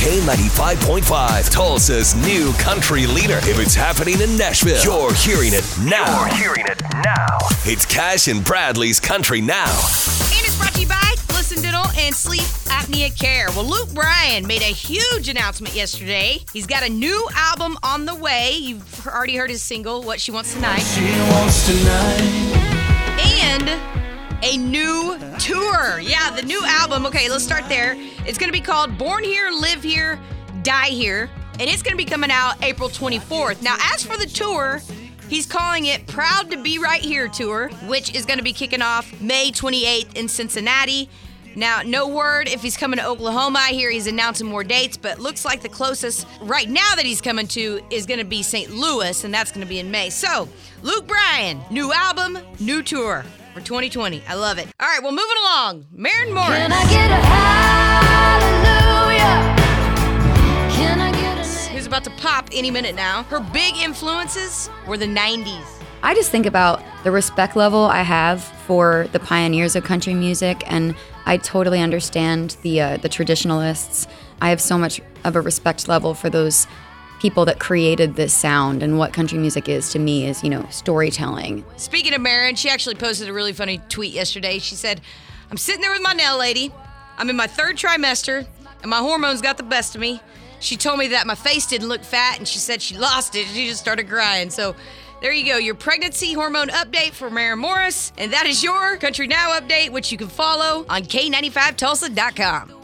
K95.5, Tulsa's new country leader. If it's happening in Nashville, you're hearing it now. It's Cash and Bradley's Country Now. And it's brought to you by Listen Diddle and Sleep Apnea Care. Well, Luke Bryan made a huge announcement yesterday. He's got a new album on the way. You've already heard his single, What She Wants Tonight. She wants tonight. And a new tour. Yeah, the new album. Okay, let's start there. It's going to be called Born Here, Live Here, Die Here. And it's going to be coming out April 24th. Now, as for the tour, he's calling it Proud to Be Right Here Tour, which is going to be kicking off May 28th in Cincinnati. Now, no word if he's coming to Oklahoma. I hear he's announcing more dates, but looks like the closest right now that he's coming to is going to be St. Louis, and that's going to be in May. So, Luke Bryan, new album, new tour for 2020. I love it. All right, well, moving along. Maren Morris. Can I get a hallelujah? Can I get a... Who's about to pop any minute now. Her big influences were the 90s. I just think about the respect level I have for the pioneers of country music, and I totally understand the traditionalists. I have so much of a respect level for those people that created this sound, and what country music is to me is, you know, storytelling. Speaking of Maren, she actually posted a really funny tweet yesterday. She said, "I'm sitting there with my nail lady. I'm in my third trimester, and my hormones got the best of me. She told me that my face didn't look fat, and she said she lost it, and she just started crying." So there you go, your pregnancy hormone update for Maren Morris. And that is your Country Now update, which you can follow on K95Tulsa.com.